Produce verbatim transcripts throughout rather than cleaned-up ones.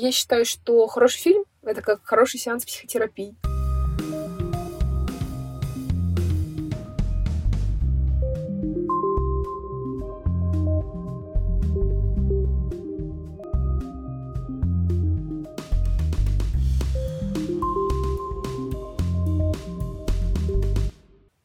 я считаю, что хороший фильм — это как хороший сеанс психотерапии.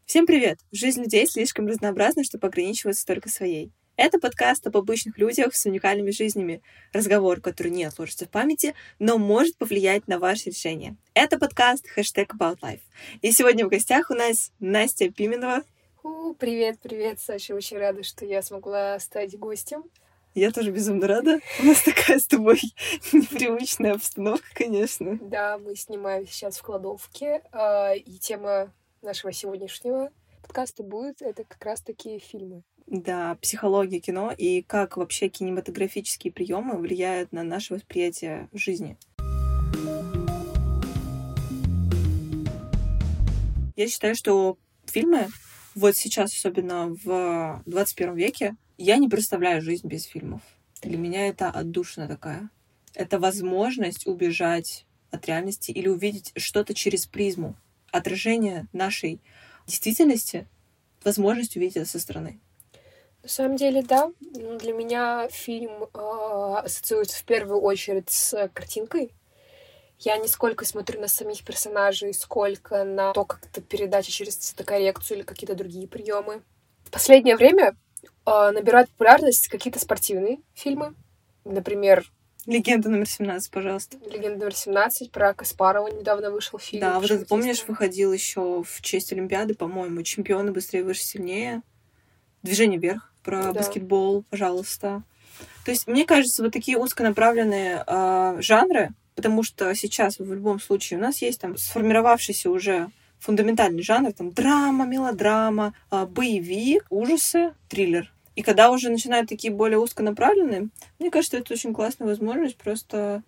Всем привет! Жизнь людей слишком разнообразна, чтобы ограничиваться только своей. Это подкаст об обычных людях с уникальными жизнями. Разговор, который не отложится в памяти, но может повлиять на ваше решение. Это подкаст хэштег AboutLife. И сегодня в гостях у нас Настя Пименова. Привет-привет, Саша. Очень рада, что я смогла стать гостем. Я тоже безумно рада. У нас такая с тобой непривычная обстановка, конечно. Да, мы снимаем сейчас в кладовке. И тема нашего сегодняшнего подкаста будет — это как раз-таки фильмы. Да, психология кино и как вообще кинематографические приемы влияют на наше восприятие жизни. Я считаю, что фильмы, вот сейчас, особенно в двадцать первом веке, я не представляю жизнь без фильмов. Для меня это отдушина такая. Это возможность убежать от реальности или увидеть что-то через призму. Отражение нашей действительности, возможность увидеть это со стороны. На самом деле, да. Для меня фильм э, ассоциируется в первую очередь с картинкой. Я не сколько смотрю на самих персонажей, сколько на то, как это передача через цветокоррекцию или какие-то другие приемы. В последнее время э, набирают популярность какие-то спортивные фильмы. Например, «Легенда номер семнадцать», пожалуйста. «Легенда номер семнадцать», про Каспарова недавно вышел фильм. Да, вот это, помнишь, выходил еще в честь Олимпиады, по-моему, «Чемпионы быстрее выше сильнее», «Движение вверх», про да. баскетбол, пожалуйста. То есть, мне кажется, вот такие узконаправленные э, жанры, потому что сейчас в любом случае у нас есть там сформировавшийся уже фундаментальный жанр, там драма, мелодрама, э, боевик, ужасы, триллер. И когда уже начинают такие более узконаправленные, мне кажется, это очень классная возможность просто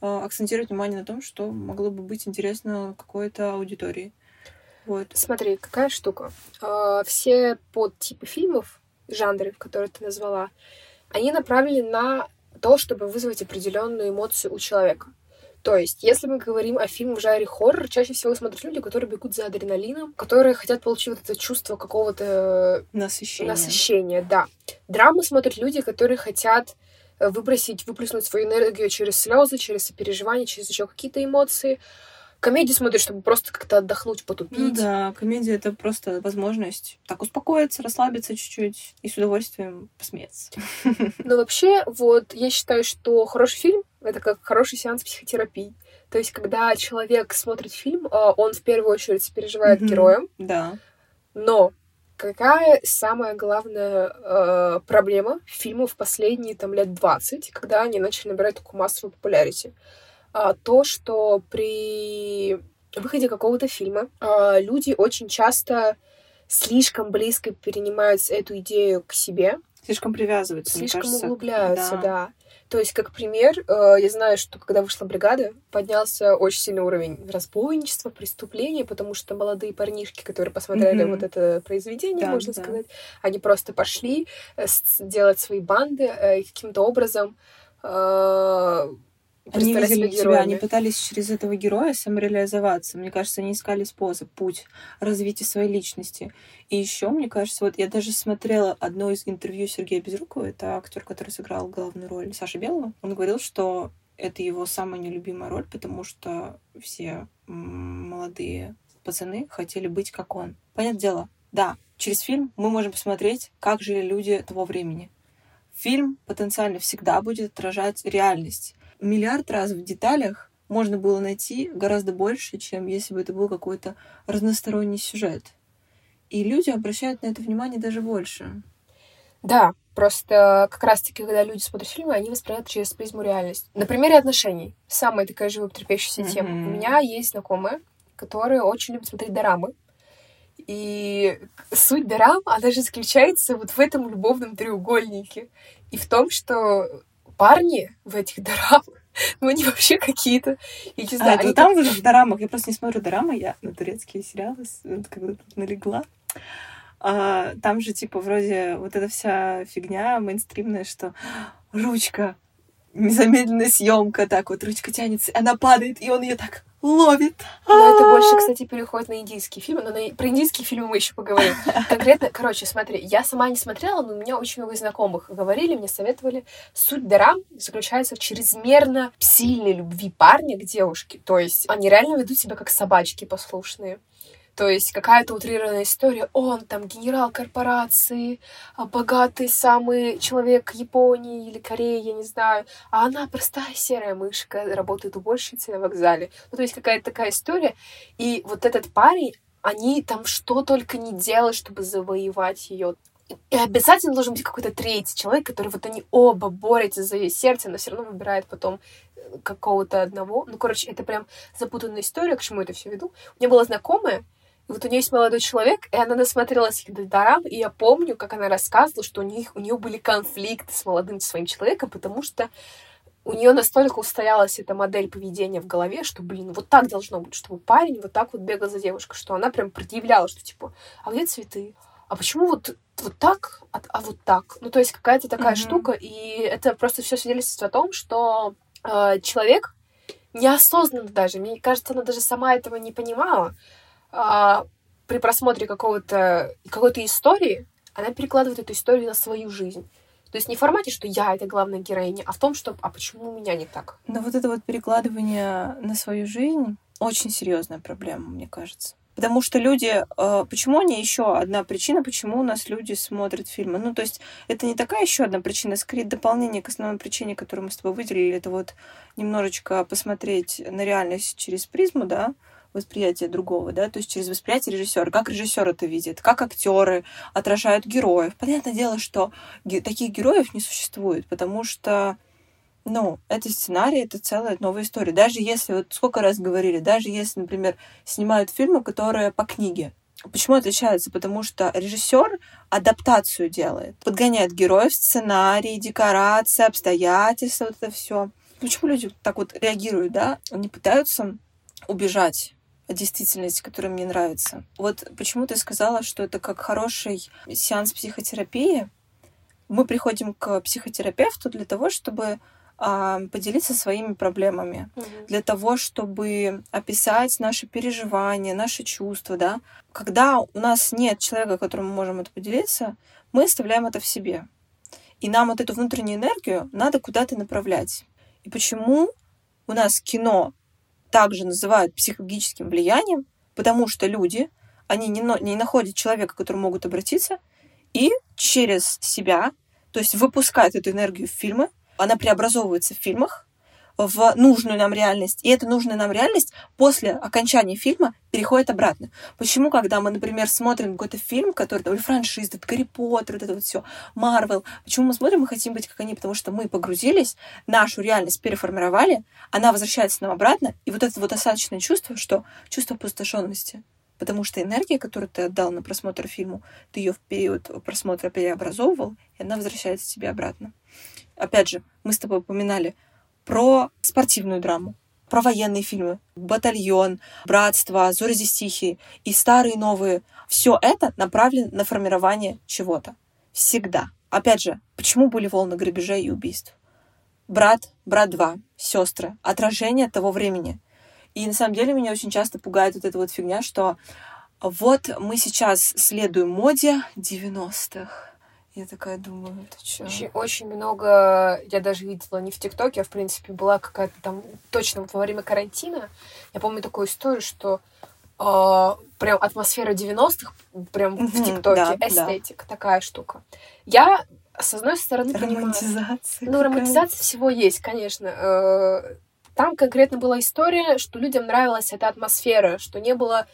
акцентировать внимание на том, что могло бы быть интересно какой-то аудитории. Вот. Смотри, какая штука. Все подтипы фильмов, жанры, которые ты назвала, они направлены на то, чтобы вызвать определенную эмоцию у человека. То есть, если мы говорим о фильме в жанре хоррор, чаще всего смотрят люди, которые бегут за адреналином, которые хотят получить вот это чувство какого-то насыщения. насыщения, да. Драмы смотрят люди, которые хотят выбросить, выплеснуть свою энергию через слезы, через сопереживание, через еще какие-то эмоции. Комедию смотрят, чтобы просто как-то отдохнуть, потупить. Ну да, комедия — это просто возможность так успокоиться, расслабиться чуть-чуть и с удовольствием посмеяться. Но вообще, вот, я считаю, что хороший фильм — это как хороший сеанс психотерапии. То есть, когда человек смотрит фильм, он в первую очередь сопереживает mm-hmm. героям. Да. Но какая самая главная э, проблема фильмов в последние, там, лет двадцать, когда они начали набирать такую массовую популярность? То, что при выходе какого-то фильма люди очень часто слишком близко перенимают эту идею к себе. Слишком привязываются, слишком, мне кажется, углубляются, да. да. То есть, как пример, я знаю, что когда вышла «Бригада», поднялся очень сильный уровень разбойничества, преступления, потому что молодые парнишки, которые посмотрели mm-hmm. вот это произведение, да, можно да. сказать, они просто пошли делать свои банды и каким-то образом... Они видели тебя, они пытались через этого героя самореализоваться. Мне кажется, они искали способ, путь развития своей личности. И еще, мне кажется, вот я даже смотрела одно из интервью Сергея Безрукова, это актер, который сыграл главную роль Саши Белого. Он говорил, что это его самая нелюбимая роль, потому что все молодые пацаны хотели быть как он. Понятное дело, да, через фильм мы можем посмотреть, как жили люди того времени. Фильм потенциально всегда будет отражать реальность. Миллиард раз в деталях можно было найти гораздо больше, чем если бы это был какой-то разносторонний сюжет. И люди обращают на это внимание даже больше. Да, просто как раз-таки, когда люди смотрят фильмы, они воспринимают через призму реальность. На примере отношений. Самая такая животрепещущая mm-hmm. тема. У меня есть знакомые, которые очень любят смотреть дорамы. И суть дорам, она же заключается вот в этом любовном треугольнике. И в том, что... парни в этих дорамах, ну они вообще какие-то, я не знаю. А, они там как... в дорамах, я просто не смотрю дорамы, я на турецкие сериалы когда тут налегла. А, там же типа вроде вот эта вся фигня мейнстримная, что ручка, незамедленная съемка, так вот ручка тянется, она падает, и он ее так ловит. Но это больше, кстати, переходит на индийские фильмы, но на... про индийские фильмы мы еще поговорим. Конкретно, короче, смотри, я сама не смотрела, но у меня очень много знакомых говорили, мне советовали. Суть дорам заключается в чрезмерно сильной любви парня к девушке, то есть они реально ведут себя как собачки послушные. То есть какая-то утрированная история. Он там генерал корпорации, богатый самый человек Японии или Кореи, я не знаю. А она простая серая мышка, работает уборщицей на вокзале. Ну, то есть какая-то такая история. И вот этот парень, они там что только не делают, чтобы завоевать ее. И обязательно должен быть какой-то третий человек, который вот они оба борются за ее сердце, но все равно выбирает потом какого-то одного. Ну, короче, это прям запутанная история, к чему это все веду. У меня была знакомая, и вот у нее есть молодой человек, и она насмотрелась их дорам, и я помню, как она рассказывала, что у них у нее были конфликты с молодым своим человеком, потому что у нее настолько устоялась эта модель поведения в голове, что, блин, вот так должно быть, чтобы парень вот так вот бегал за девушкой, что она прям предъявляла, что типа, а где цветы? А почему вот, вот так, а, а вот так? Ну, то есть какая-то такая mm-hmm. штука, и это просто все свидетельствует о том, что э, человек неосознанно даже, мне кажется, она даже сама этого не понимала, А, при просмотре какого-то, какой-то истории она перекладывает эту историю на свою жизнь. То есть не в формате, что я — это главная героиня, а в том, что «а почему у меня не так?». Но вот это вот перекладывание на свою жизнь — очень серьезная проблема, мне кажется. Потому что люди... Почему они еще одна причина, почему у нас люди смотрят фильмы? Ну, то есть это не такая еще одна причина, скорее дополнение к основной причине, которую мы с тобой выделили, это вот немножечко посмотреть на реальность через призму, да, восприятие другого, да, то есть через восприятие режиссера, как режиссер это видит, как актеры отражают героев. Понятное дело, что ге- таких героев не существует, потому что, ну, это сценарий, это целая новая история. Даже если, вот сколько раз говорили, даже если, например, снимают фильмы, которые по книге. Почему отличаются? Потому что режиссер адаптацию делает, подгоняет героев, сценарий, декорации, обстоятельства, вот это все. Почему люди так вот реагируют, да? Они пытаются убежать от действительности, которая мне нравится. Вот почему ты сказала, что это как хороший сеанс психотерапии. Мы приходим к психотерапевту для того, чтобы а, поделиться своими проблемами, mm-hmm. для того, чтобы описать наши переживания, наши чувства, да. Когда у нас нет человека, которому мы можем это поделиться, мы оставляем это в себе. И нам вот эту внутреннюю энергию надо куда-то направлять. И почему у нас кино также называют психологическим влиянием, потому что люди, они не, но, не находят человека, к которому могут обратиться, и через себя, то есть выпускают эту энергию в фильмы, она преобразовывается в фильмах, в нужную нам реальность, и эта нужная нам реальность после окончания фильма переходит обратно. Почему, когда мы, например, смотрим какой-то фильм, который, или франшиза, Гарри Поттер, вот это вот все, Марвел, почему мы смотрим и хотим быть как они? Потому что мы погрузились, нашу реальность переформировали, она возвращается нам обратно, и вот это вот остаточное чувство, что чувство опустошенности, потому что энергия, которую ты отдал на просмотр фильму, ты ее в период просмотра переобразовывал, и она возвращается тебе обратно. Опять же, мы с тобой упоминали про спортивную драму, про военные фильмы. «Батальон», «Братство», «Зори здесь тихие» и старые, и новые. Все это направлено на формирование чего-то. Всегда. Опять же, почему были волны грабежа и убийств? Брат, брат два, сестры, отражение того времени. И на самом деле меня очень часто пугает вот эта вот фигня, что вот мы сейчас следуем моде девяностых. Я такая думаю, это что? Очень, очень много, я даже видела не в ТикТоке, а в принципе была какая-то там, точно во время карантина, я помню такую историю, что э, прям атмосфера девяностых прям mm-hmm, в ТикТоке, да, эстетика, да. Такая штука. Я, с одной стороны, романтизация понимаю. Романтизация. Ну, романтизация всего есть, конечно. Э, там конкретно была история, что людям нравилась эта атмосфера, что не было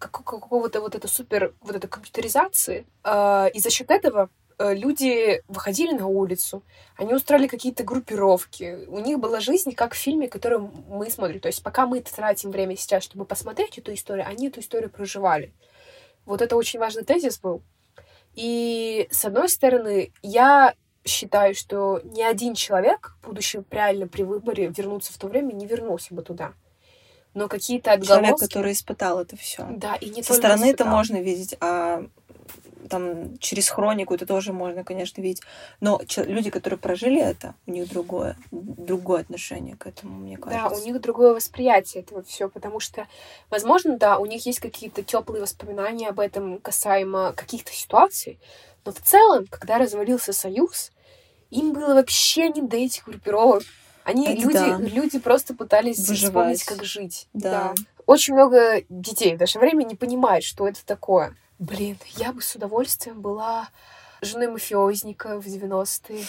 какого-то вот этой супер, вот этой компьютеризации, э, и за счет этого люди выходили на улицу, они устраивали какие-то группировки, у них была жизнь, как в фильме, который мы смотрим. То есть пока мы тратим время сейчас, чтобы посмотреть эту историю, они эту историю проживали. Вот это очень важный тезис был. И, с одной стороны, я считаю, что ни один человек, будучи реально при выборе вернуться в то время, не вернулся бы туда. Но какие-то отголоски... Человек, который испытал это все. Да, и не со только стороны испытал. Это можно видеть, а... там через хронику это тоже можно, конечно, видеть. Но люди, которые прожили это, у них другое, другое отношение к этому, мне кажется. Да, у них другое восприятие этого всего, потому что, возможно, да, у них есть какие-то теплые воспоминания об этом касаемо каких-то ситуаций, но в целом, когда развалился Союз, им было вообще не до этих группировок. Они, это люди, да. люди просто пытались Выживать. вспомнить, как жить. Да. Да. Очень много детей в наше время не понимают, что это такое. Блин, я бы с удовольствием была женой мафиозника в девяностые.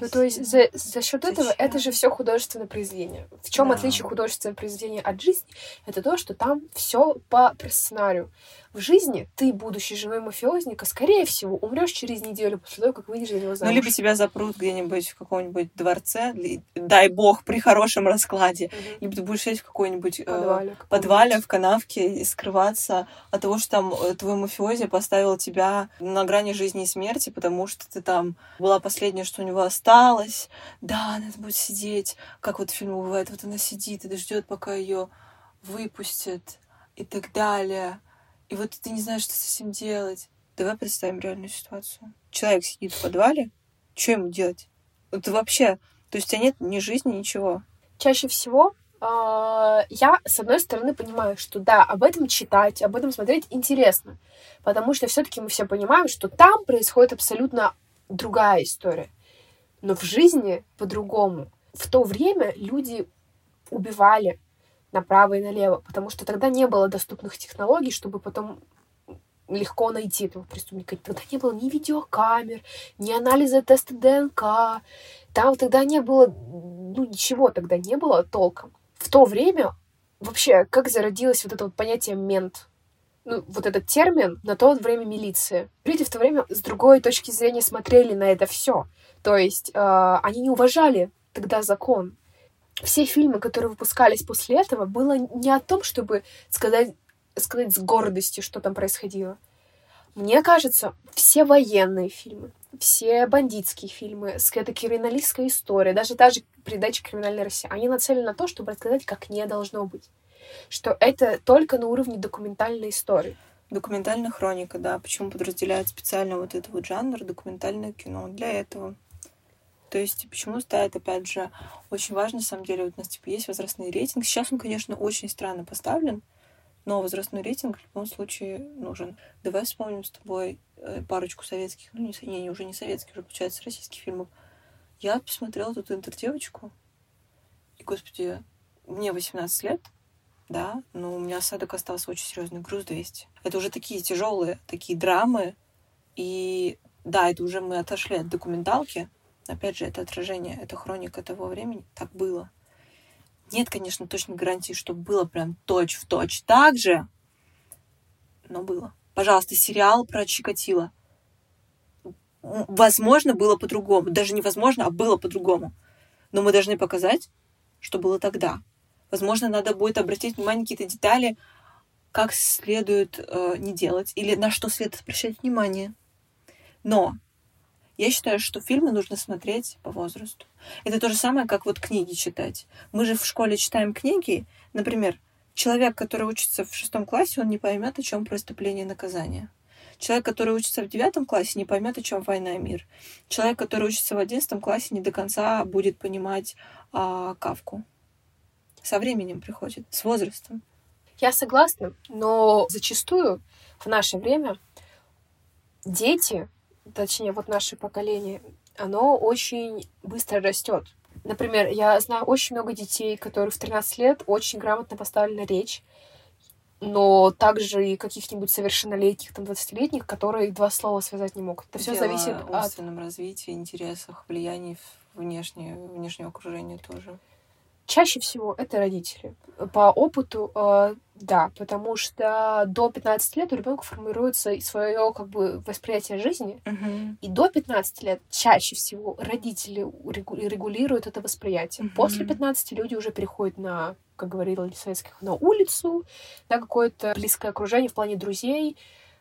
Ну, то есть за, за счет Зачем? этого это же все художественное произведение. В чем да. отличие художественного произведения от жизни? Это то, что там все по сценарию. В жизни ты, будучи женой мафиозника, скорее всего, умрешь через неделю после того, как выйдешь за него замуж. Ну, либо тебя запрут где-нибудь в каком-нибудь дворце, дай бог, при хорошем раскладе. Mm-hmm. Либо ты будешь сидеть в какой-нибудь подвале, э, подвале в канавке и скрываться от того, что там твой мафиози поставил тебя на грани жизни и смерти, потому что ты там была последняя, что у него осталось. Да, она будет сидеть, как вот в фильме бывает, вот она сидит и ждет, пока ее выпустят и так далее. И вот ты не знаешь, что с этим делать. Давай представим реальную ситуацию. Человек сидит в подвале. Что ему делать? Вот вообще... То есть у тебя нет ни жизни, ничего. Чаще всего я, с одной стороны, понимаю, что да, об этом читать, об этом смотреть интересно. Потому что все-таки мы все понимаем, что там происходит абсолютно другая история. Но в жизни по-другому. В то время люди убивали направо и налево, потому что тогда не было доступных технологий, чтобы потом легко найти этого преступника. Тогда не было ни видеокамер, ни анализа теста ДНК. Там тогда не было, ну, ничего тогда не было толком. В то время вообще, как зародилось вот это вот понятие «мент», ну, вот этот термин на то время милиции. Люди в то время с другой точки зрения смотрели на это все. То есть э, они не уважали тогда закон. Все фильмы, которые выпускались после этого, было не о том, чтобы сказать, сказать с гордостью, что там происходило. Мне кажется, все военные фильмы, все бандитские фильмы, какая-то криминалистская история, даже та же передача «Криминальная Россия», они нацелены на то, чтобы рассказать, как не должно быть. Что это только на уровне документальной истории. Документальная хроника, да. Почему подразделяют специально вот этот вот жанр документальное кино для этого? То есть почему ставят, опять же, очень важно, на самом деле, вот у нас типа есть возрастный рейтинг. Сейчас он, конечно, очень странно поставлен, но возрастной рейтинг в любом случае нужен. Давай вспомним с тобой парочку советских, ну, не, не уже не советских, уже, получается, российских фильмов. Я посмотрела тут «Интердевочку», и, господи, мне восемнадцать лет, да, но у меня осадок остался очень серьезный, «Груз двести». Это уже такие тяжелые, такие драмы, и да, это уже мы отошли от документалки. Опять же, это отражение, это хроника того времени. Так было. Нет, конечно, точной гарантии, что было прям точь-в-точь так же, но было. Пожалуйста, сериал про Чикатило. Возможно, было по-другому. Даже невозможно, а было по-другому. Но мы должны показать, что было тогда. Возможно, надо будет обратить внимание на какие-то детали, как следует э, не делать, или на что следует обращать внимание. Но... Я считаю, что фильмы нужно смотреть по возрасту. Это то же самое, как вот книги читать. Мы же в школе читаем книги. Например, человек, который учится в шестом классе, он не поймет, о чем «Преступление и наказание». Человек, который учится в девятом классе, не поймет, о чем «Война и мир». Человек, который учится в одиннадцатом классе, не до конца будет понимать а, Кафку. Со временем приходит, с возрастом. Я согласна, но зачастую в наше время дети... Точнее, вот наше поколение, оно очень быстро растет. Например, я знаю очень много детей, которые в тринадцать лет очень грамотно поставлена речь, но также и каких-нибудь совершеннолетних, там, двадцатилетних, которые два слова связать не могут. Это все зависит от... умственном развитии, интересах, влиянии внешнего, внешнего окружения тоже. Чаще всего это родители. По опыту, э, да, потому что до пятнадцати лет у ребенка формируется свое, как бы, восприятие жизни, угу. и до пятнадцати лет чаще всего родители регулируют это восприятие. Угу. После пятнадцати люди уже переходят на, как говорила Лисовецких, на улицу, на какое-то близкое окружение в плане друзей,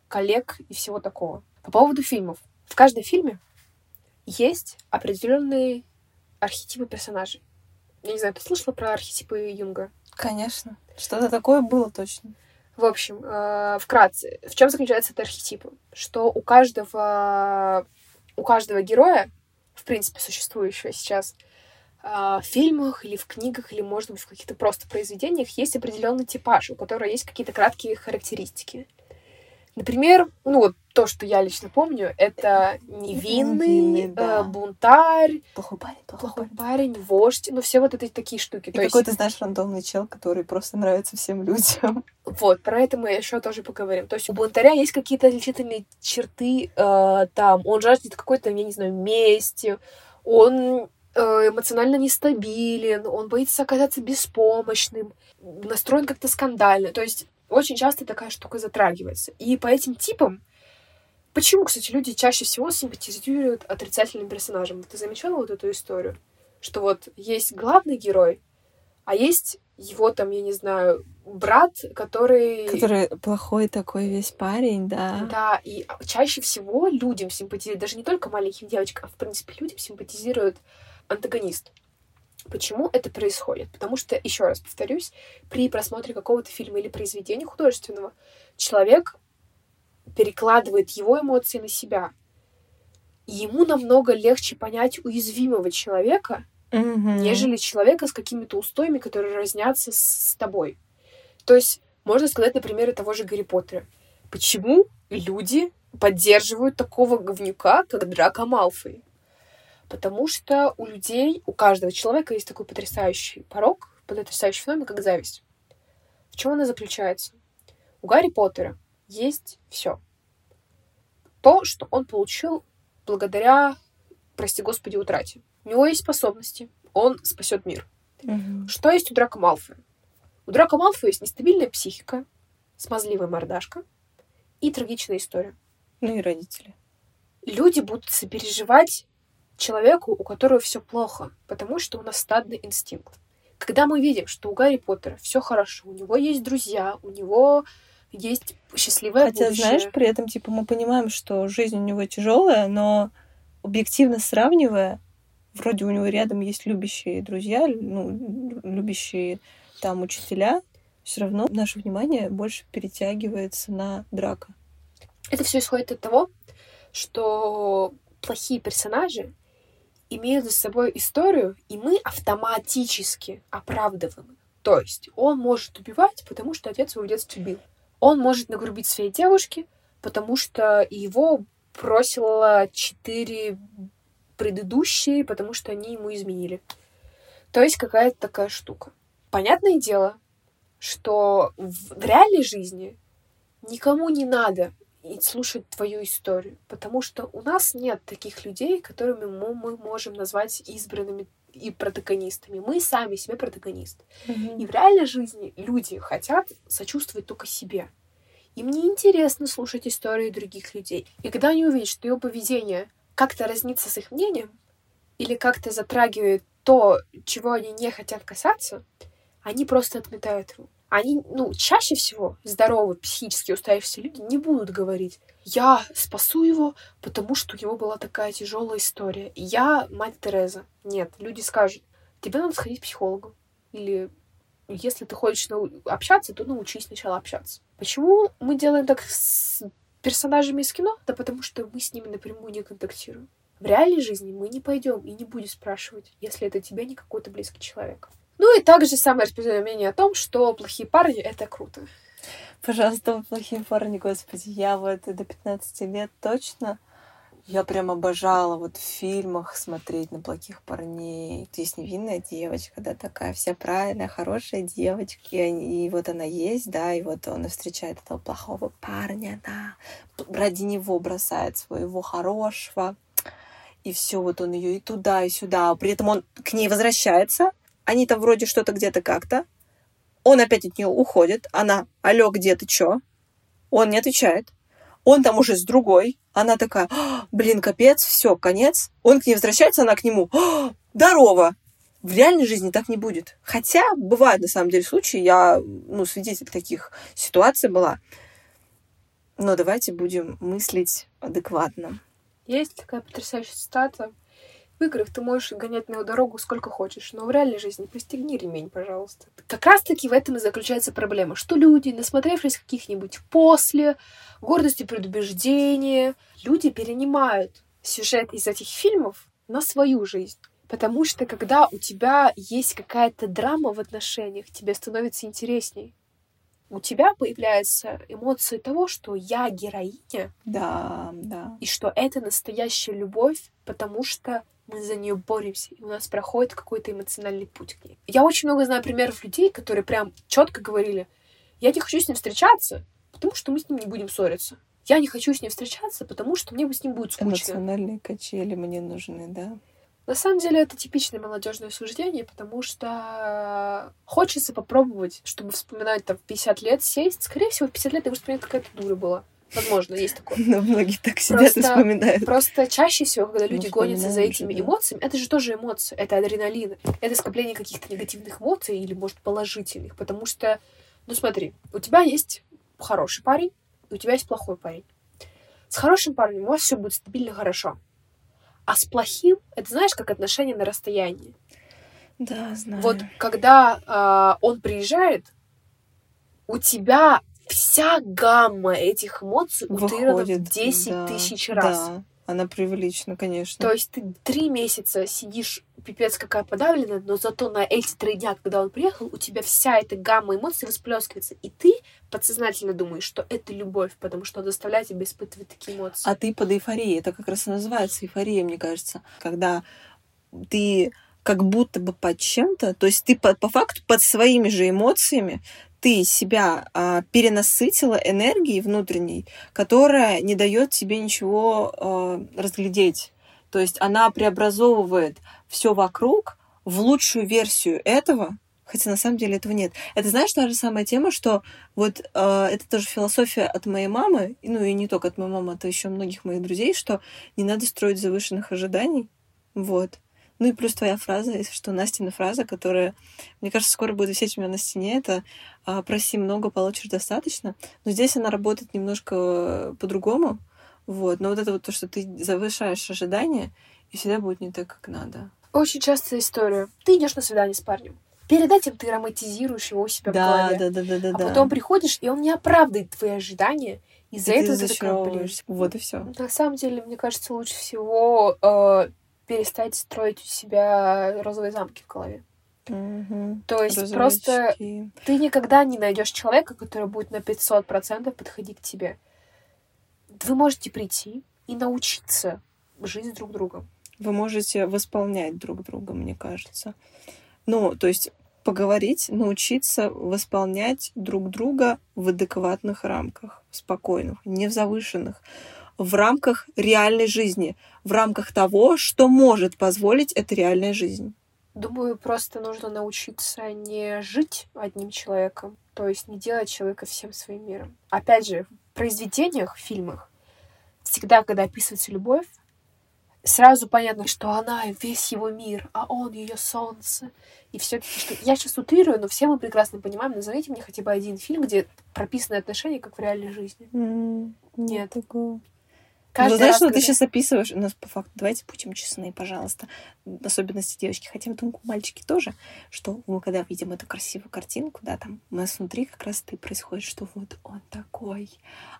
коллег и всего такого. По поводу фильмов. В каждом фильме есть определенные архетипы персонажей. Я не знаю, ты слышала про архетипы Юнга? Конечно. Что-то такое было точно. В общем, вкратце, в чем заключается этот архетип? Что у каждого, у каждого героя, в принципе, существующего сейчас в фильмах или в книгах, или, может быть, в каких-то просто произведениях, есть определенный типаж, у которого есть какие-то краткие характеристики. Например, ну вот то, что я лично помню, это невинный, невинный да. э, бунтарь, плохой парень, плохой, плохой парень, вождь, ну все вот эти такие штуки. И то какой-то, есть... знаешь, рандомный чел, который просто нравится всем людям. Вот, про это мы еще тоже поговорим. То есть у бунтаря есть какие-то отличительные черты, э, там, он жаждет какой-то, я не знаю, мести, он эмоционально нестабилен, он боится оказаться беспомощным, настроен как-то скандально, то есть очень часто такая штука затрагивается. И по этим типам, почему, кстати, люди чаще всего симпатизируют отрицательным персонажам? Ты замечала вот эту историю? Что вот есть главный герой, а есть его там, я не знаю, брат, который... Который плохой такой весь парень, да. Да, и чаще всего людям симпатизируют, даже не только маленьким девочкам, а в принципе людям симпатизируют антагонист. Почему это происходит? Потому что, еще раз повторюсь, при просмотре какого-то фильма или произведения художественного человек перекладывает его эмоции на себя. И ему намного легче понять уязвимого человека, mm-hmm. нежели человека с какими-то устоями, которые разнятся с, с тобой. То есть, можно сказать, например, того же Гарри Поттера. Почему люди поддерживают такого говнюка, как Драко Малфой? Потому что у людей, у каждого человека есть такой потрясающий порог, потрясающий феномен, как зависть. В чем она заключается? У Гарри Поттера есть все. То, что он получил благодаря, прости господи, утрате. У него есть способности, он спасет мир. Угу. Что есть у Драко Малфоя? У Драко Малфоя есть нестабильная психика, смазливая мордашка и трагичная история. Ну и родители. Люди будут сопереживать человеку, у которого все плохо, потому что у нас стадный инстинкт. Когда мы видим, что у Гарри Поттера все хорошо, у него есть друзья, у него есть счастливое Хотя, будущее. Хотя, знаешь, при этом типа мы понимаем, что жизнь у него тяжелая, но объективно сравнивая, вроде у него рядом есть любящие друзья, ну, любящие там учителя, все равно наше внимание больше перетягивается на Драко. Это все исходит от того, что плохие персонажи имеют за собой историю, и мы автоматически оправдываем. То есть он может убивать, потому что отец его в детстве убил. Он может нагрубить своей девушке, потому что его бросило четыре предыдущие, потому что они ему изменили. То есть какая-то такая штука. Понятное дело, что в реальной жизни никому не надо и слушать твою историю. Потому что у нас нет таких людей, которыми мы можем назвать избранными и протагонистами. Мы сами себе протагонисты. Mm-hmm. И в реальной жизни люди хотят сочувствовать только себе. Им не интересно слушать истории других людей. И когда они увидят, что ее поведение как-то разнится с их мнением или как-то затрагивает то, чего они не хотят касаться, они просто отметают его. Они, ну, чаще всего здоровые, психически уставшиеся люди не будут говорить: я спасу его, потому что у него была такая тяжелая история. Я мать Тереза. Нет, люди скажут: тебе надо сходить к психологу. Или если ты хочешь нау- общаться, то научись сначала общаться. Почему мы делаем так с персонажами из кино? Да потому что мы с ними напрямую не контактируем. В реальной жизни мы не пойдем и не будем спрашивать, если это тебе не какой-то близкий человек. Ну и также самое распространенное мнение о том, что плохие парни — это круто. Пожалуйста, плохие парни, господи, я вот до пятнадцати лет точно, я прям обожала вот в фильмах смотреть на плохих парней. Есть невинная девочка, да, такая вся правильная, хорошая девочка, и, и вот она есть, да, и вот он встречает этого плохого парня, да, ради него бросает своего хорошего, и все, вот он ее и туда, и сюда, при этом он к ней возвращается. Они там вроде что-то где-то как-то. Он опять от нее уходит. Она: алло, где ты, чё? Он не отвечает. Он там уже с другой. Она такая: блин, капец, все, конец. Он к ней возвращается, она к нему: здорово. В реальной жизни так не будет. Хотя бывают, на самом деле, случаи. Я, ну, свидетель таких ситуаций была. Но давайте будем мыслить адекватно. Есть такая потрясающая цитата. В играх ты можешь гонять на дорогу сколько хочешь, но в реальной жизни пристегни ремень, пожалуйста. Как раз-таки в этом и заключается проблема, что люди, насмотревшись каких-нибудь после, гордости, предубеждения, люди перенимают сюжет из этих фильмов на свою жизнь. Потому что когда у тебя есть какая-то драма в отношениях, тебе становится интересней. У тебя появляются эмоции того, что я героиня. Да, да. И что это настоящая любовь, потому что мы за нее боремся, и у нас проходит какой-то эмоциональный путь к ней. Я очень много знаю примеров людей, которые прям четко говорили: я не хочу с ним встречаться, потому что мы с ним не будем ссориться. Я не хочу с ним встречаться, потому что мне с ним будет скучно. Эмоциональные качели мне нужны, да. На самом деле это типичное молодежное суждение, потому что хочется попробовать, чтобы вспоминать там в пятьдесят лет сесть. Скорее всего, в пятьдесят лет я уже вспоминаю, какая-то дура была. Возможно, есть такое. Но многие так сидят просто, и вспоминают. Просто чаще всего, когда люди гонятся за этими эмоциями, да. Это же тоже эмоции, это адреналин, это скопление каких-то негативных эмоций или, может, положительных. Потому что, ну смотри, у тебя есть хороший парень, и у тебя есть плохой парень. С хорошим парнем у вас все будет стабильно хорошо. А с плохим, это знаешь, как отношения на расстоянии. Да, знаю. Вот когда э, он приезжает, у тебя вся гамма этих эмоций утеряна в десять тысяч да, раз. Да, она преувеличена, конечно. То есть ты три месяца сидишь, пипец какая подавленная, но зато на эти три дня, когда он приехал, у тебя вся эта гамма эмоций расплескивается. И ты подсознательно думаешь, что это любовь, потому что он заставляет тебя испытывать такие эмоции. А ты под эйфорией. Это как раз и называется эйфория, мне кажется. Когда ты как будто бы под чем-то, то есть ты по, по факту под своими же эмоциями ты себя а, перенасытила энергией внутренней, которая не дает тебе ничего а, разглядеть. То есть она преобразовывает все вокруг в лучшую версию этого, хотя на самом деле этого нет. Это, знаешь, та же самая тема, что вот э, это тоже философия от моей мамы, ну и не только от моей мамы, а еще многих моих друзей, что не надо строить завышенных ожиданий. Вот. Ну и плюс твоя фраза, если что, Настина фраза, которая, мне кажется, скоро будет висеть у меня на стене, это «проси много, получишь достаточно». Но здесь она работает немножко по-другому. Вот. Но вот это вот то, что ты завышаешь ожидания, и всегда будет не так, как надо. Очень частая история. Ты идешь на свидание с парнем. Перед этим ты романтизируешь его у себя да, в голове. Да, да, да, да, а да. потом приходишь, и он не оправдывает твои ожидания. И за это ты закомплишь. Вот и все. На самом деле, мне кажется, лучше всего... Э- перестать строить у себя розовые замки в голове. Угу. То есть розовые просто очки. Ты никогда не найдешь человека, который будет на пятьсот процентов подходить к тебе. Вы можете прийти и научиться жить друг с другом. Вы можете восполнять друг друга, мне кажется. Ну, то есть поговорить, научиться восполнять друг друга в адекватных рамках, спокойных, не в завышенных, в рамках реальной жизни, в рамках того, что может позволить эта реальная жизнь. Думаю, просто нужно научиться не жить одним человеком, то есть не делать человека всем своим миром. Опять же, в произведениях, в фильмах, всегда, когда описывается любовь, сразу понятно, что она весь его мир, а он ее солнце. И все-таки, что я сейчас утрирую, но все мы прекрасно понимаем, назовите мне хотя бы один фильм, где прописаны отношения, как в реальной жизни. Mm, нет такого. Каждый ну, знаешь, что говорит... ты сейчас описываешь? У нас по факту, давайте будем честны, пожалуйста. Особенности девочки. Хотя, я думаю, мальчики тоже, что мы когда видим эту красивую картинку, да, там у нас внутри как раз и происходит, что вот он такой,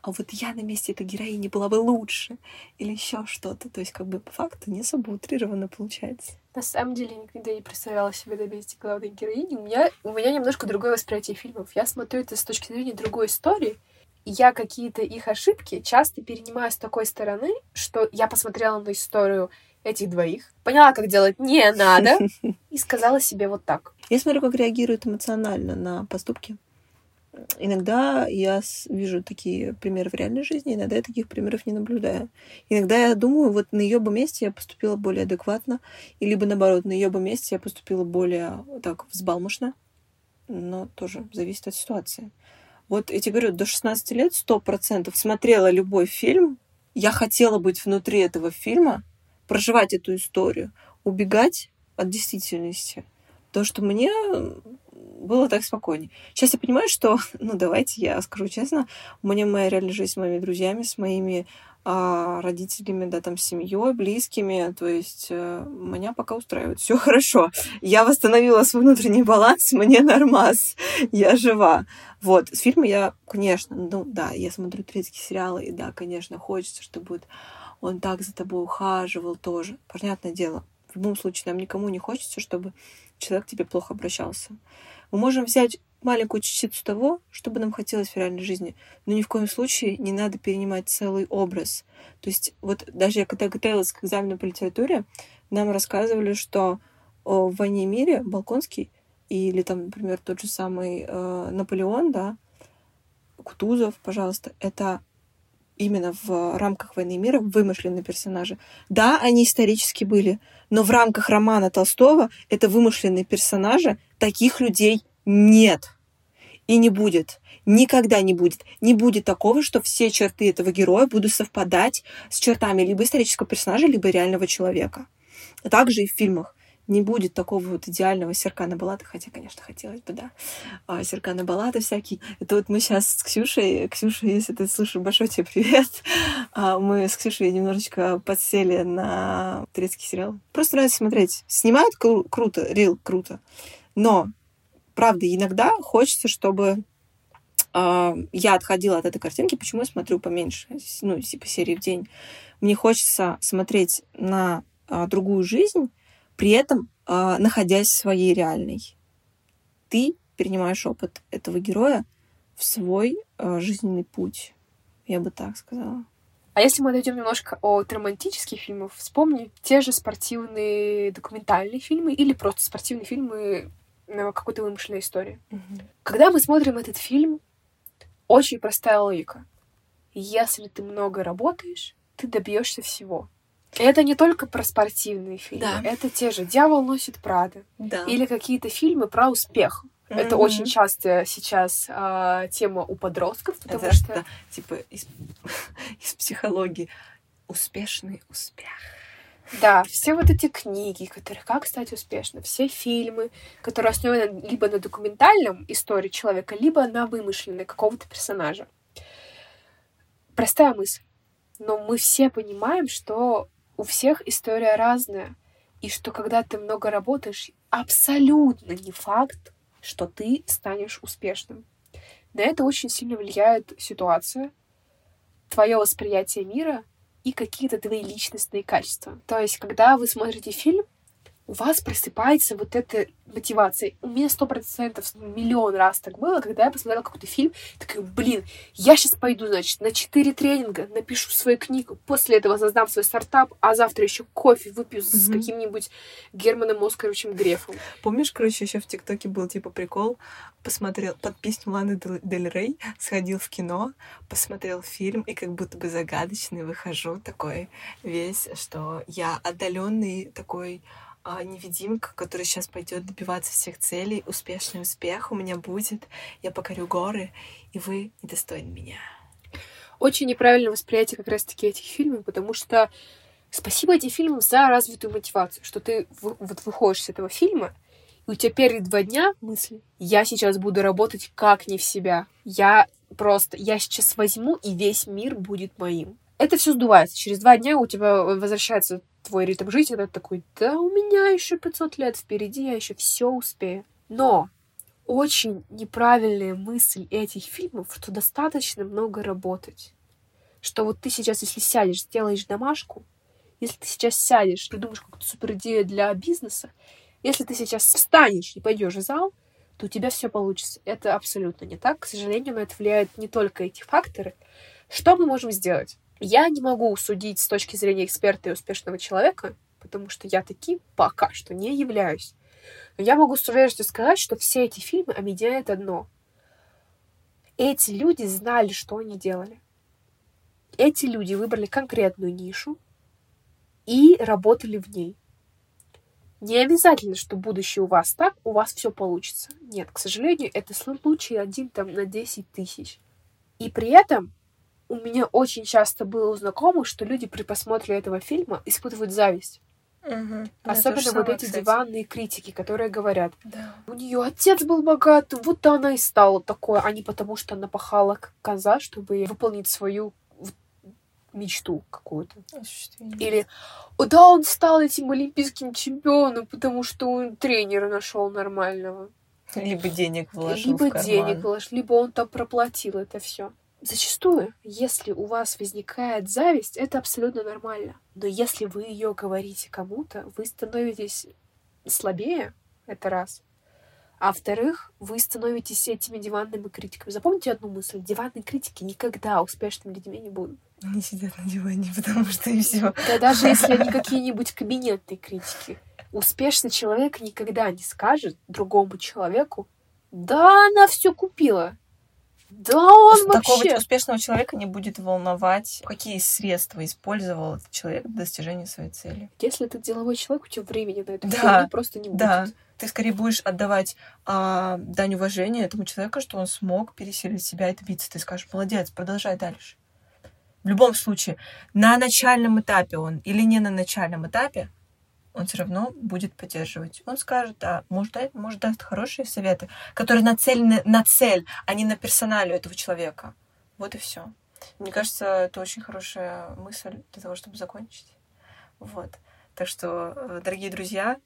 а вот я на месте этой героини была бы лучше, или еще что-то. То есть, как бы, по факту не особо утрированно получается. На самом деле, я никогда не представляла себе на месте главной героини. У меня, у меня немножко другое восприятие фильмов. Я смотрю это с точки зрения другой истории, я какие-то их ошибки часто перенимаю с такой стороны, что я посмотрела на историю этих двоих, поняла, как делать не надо, и сказала себе вот так. Я смотрю, как реагируют эмоционально на поступки. Иногда я вижу такие примеры в реальной жизни, иногда я таких примеров не наблюдаю. Иногда я думаю, вот на ее бы месте я поступила более адекватно, и либо наоборот, на ее бы месте я поступила более так взбалмошно, но тоже зависит от ситуации. Вот я тебе говорю, до шестнадцати лет сто процентов смотрела любой фильм, я хотела быть внутри этого фильма, проживать эту историю, убегать от действительности. Потому что мне было так спокойнее. Сейчас я понимаю, что, ну давайте я скажу честно, мне моя реальная жизнь с моими друзьями, с моими а родителями, да, там, семьей, близкими. То есть меня пока устраивает. Все хорошо. Я восстановила свой внутренний баланс, мне нормас. Я жива. Вот. С фильма я, конечно, ну да, я смотрю турецкие сериалы, и да, конечно, хочется, чтобы он так за тобой ухаживал тоже. Понятное дело. В любом случае, нам никому не хочется, чтобы человек к тебе плохо обращался. Мы можем взять маленькую частицу того, что бы нам хотелось в реальной жизни, но ни в коем случае не надо перенимать целый образ. То есть вот даже я когда готовилась к экзамену по литературе, нам рассказывали, что в «Войне и мире» Болконский или там, например, тот же самый э, Наполеон, да, Кутузов, пожалуйста, это именно в рамках «Войны и мира» вымышленные персонажи. Да, они исторически были, но в рамках романа Толстого это вымышленные персонажи, таких людей нет. И не будет. Никогда не будет. Не будет такого, что все черты этого героя будут совпадать с чертами либо исторического персонажа, либо реального человека. А также и в фильмах. Не будет такого вот идеального Серкана Балаты, хотя, конечно, хотелось бы, да. А, Серкана Балаты всякие. Это вот мы сейчас с Ксюшей. Ксюша, если ты слушаешь, большой тебе привет. А мы с Ксюшей немножечко подсели на турецкий сериал. Просто нравится смотреть. Снимают кру- круто, рил круто. Но правда, иногда хочется, чтобы э, я отходила от этой картинки. Почему я смотрю поменьше? Ну, типа серии в день. Мне хочется смотреть на э, другую жизнь, при этом э, находясь в своей реальной. Ты перенимаешь опыт этого героя в свой э, жизненный путь. Я бы так сказала. А если мы отойдем немножко от романтических фильмов, вспомни те же спортивные документальные фильмы или просто спортивные фильмы на какой-то вымышленной истории. Mm-hmm. Когда мы смотрим этот фильм, очень простая логика. Если ты много работаешь, ты добьешься всего. Это не только про спортивные фильмы. Да. Это те же «Дьявол носит Прада». Да. Или какие-то фильмы про успех. Mm-hmm. Это очень часто сейчас а, тема у подростков, потому это, что... Да, типа из, из психологии. Успешный успех. Да, все вот эти книги, которые «Как стать успешным», все фильмы, которые основаны либо на документальном истории человека, либо на вымышленной какого-то персонажа. Простая мысль. Но мы все понимаем, что у всех история разная, и что когда ты много работаешь, абсолютно не факт, что ты станешь успешным. На это очень сильно влияет ситуация, твое восприятие мира и какие-то твои личностные качества. То есть, когда вы смотрите фильм, у вас просыпается вот эта мотивация. У меня сто процентов, миллион раз так было, когда я посмотрела какой-то фильм, такая, блин, я сейчас пойду, значит, на четыре тренинга, напишу свою книгу, после этого создам свой стартап, а завтра еще кофе выпью mm-hmm. с каким-нибудь Германом Оскаровичем Грефом. Помнишь, короче, еще в ТикТоке был типа прикол, посмотрел под песню Ланы Дель Рей, сходил в кино, посмотрел фильм и как будто бы загадочный выхожу такой весь, что я отдаленный такой невидимка, который сейчас пойдет добиваться всех целей, успешный успех у меня будет, я покорю горы, и вы недостойны меня. Очень неправильное восприятие как раз-таки этих фильмов, потому что спасибо этим фильмам за развитую мотивацию, что ты вот выходишь с этого фильма, и у тебя первые два дня мысли «я сейчас буду работать как не в себя», «я просто, я сейчас возьму, и весь мир будет моим». Это все сдувается. Через два дня у тебя возвращается твой ритм жизни, это такой, да у меня еще пятьсот лет впереди, я еще все успею. Но очень неправильная мысль этих фильмов, что достаточно много работать. Что вот ты сейчас, если сядешь, сделаешь домашку, если ты сейчас сядешь, придумаешь какую-то суперидею для бизнеса, если ты сейчас встанешь и пойдешь в зал, то у тебя все получится. Это абсолютно не так. К сожалению, на это влияют не только эти факторы. Что мы можем сделать? Я не могу судить с точки зрения эксперта и успешного человека, потому что я таким пока что не являюсь. Но я могу с уверенностью сказать, что все эти фильмы объединяют одно. Эти люди знали, что они делали. Эти люди выбрали конкретную нишу и работали в ней. Не обязательно, что будущее у вас так, у вас все получится. Нет, к сожалению, это случай один там на десять тысяч. И при этом у меня очень часто было у знакомых, что люди при просмотре этого фильма испытывают зависть. Угу. Особенно вот самое, эти кстати. Диванные критики, которые говорят, да. У нее отец был богат, вот она и стала такой, а не потому, что она пахала как коза, чтобы выполнить свою мечту какую-то. Или да, он стал этим олимпийским чемпионом, потому что он тренера нашел нормального. Либо денег вложил. Либо в карман. денег вложил, либо он там проплатил это все. Зачастую, если у вас возникает зависть, это абсолютно нормально. Но если вы ее говорите кому-то, вы становитесь слабее, это раз. А во-вторых, вы становитесь этими диванными критиками. Запомните одну мысль. Диванные критики никогда успешными людьми не будут. Они сидят на диване, потому что и все. Да даже если они какие-нибудь кабинетные критики. Успешный человек никогда не скажет другому человеку: да, она все купила. Да он Такого вообще... успешного человека не будет волновать, какие средства использовал этот человек для достижения своей цели. Если ты деловой человек, у тебя времени на это да, просто не будет. Да. Ты скорее будешь отдавать а, дань уважения этому человеку, что он смог пересилить себя и добиться. Ты скажешь: молодец, продолжай дальше. В любом случае, на начальном этапе он или не на начальном этапе, он все равно будет поддерживать. Он скажет, да, может, даст, может, даст хорошие советы, которые нацелены на цель, а не на персоналию этого человека. Вот и все. Мне кажется, это очень хорошая мысль для того, чтобы закончить. Вот. Так что, дорогие друзья,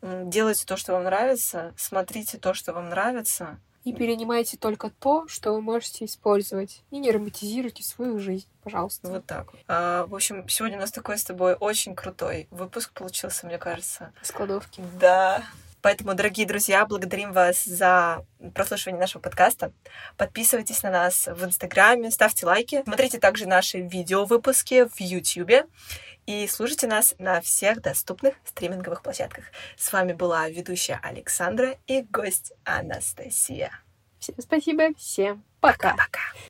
делайте то, что вам нравится, смотрите то, что вам нравится. И перенимайте только то, что вы можете использовать. И не романтизируйте свою жизнь, пожалуйста. Вот так. А, в общем, сегодня у нас такой с тобой очень крутой выпуск получился, мне кажется. С кладовки. Да. Поэтому, дорогие друзья, благодарим вас за прослушивание нашего подкаста. Подписывайтесь на нас в Инстаграме, ставьте лайки. Смотрите также наши видеовыпуски в Ютьюбе. И слушайте нас на всех доступных стриминговых площадках. С вами была ведущая Александра и гость Анастасия. Всем спасибо, всем пока. Пока-пока.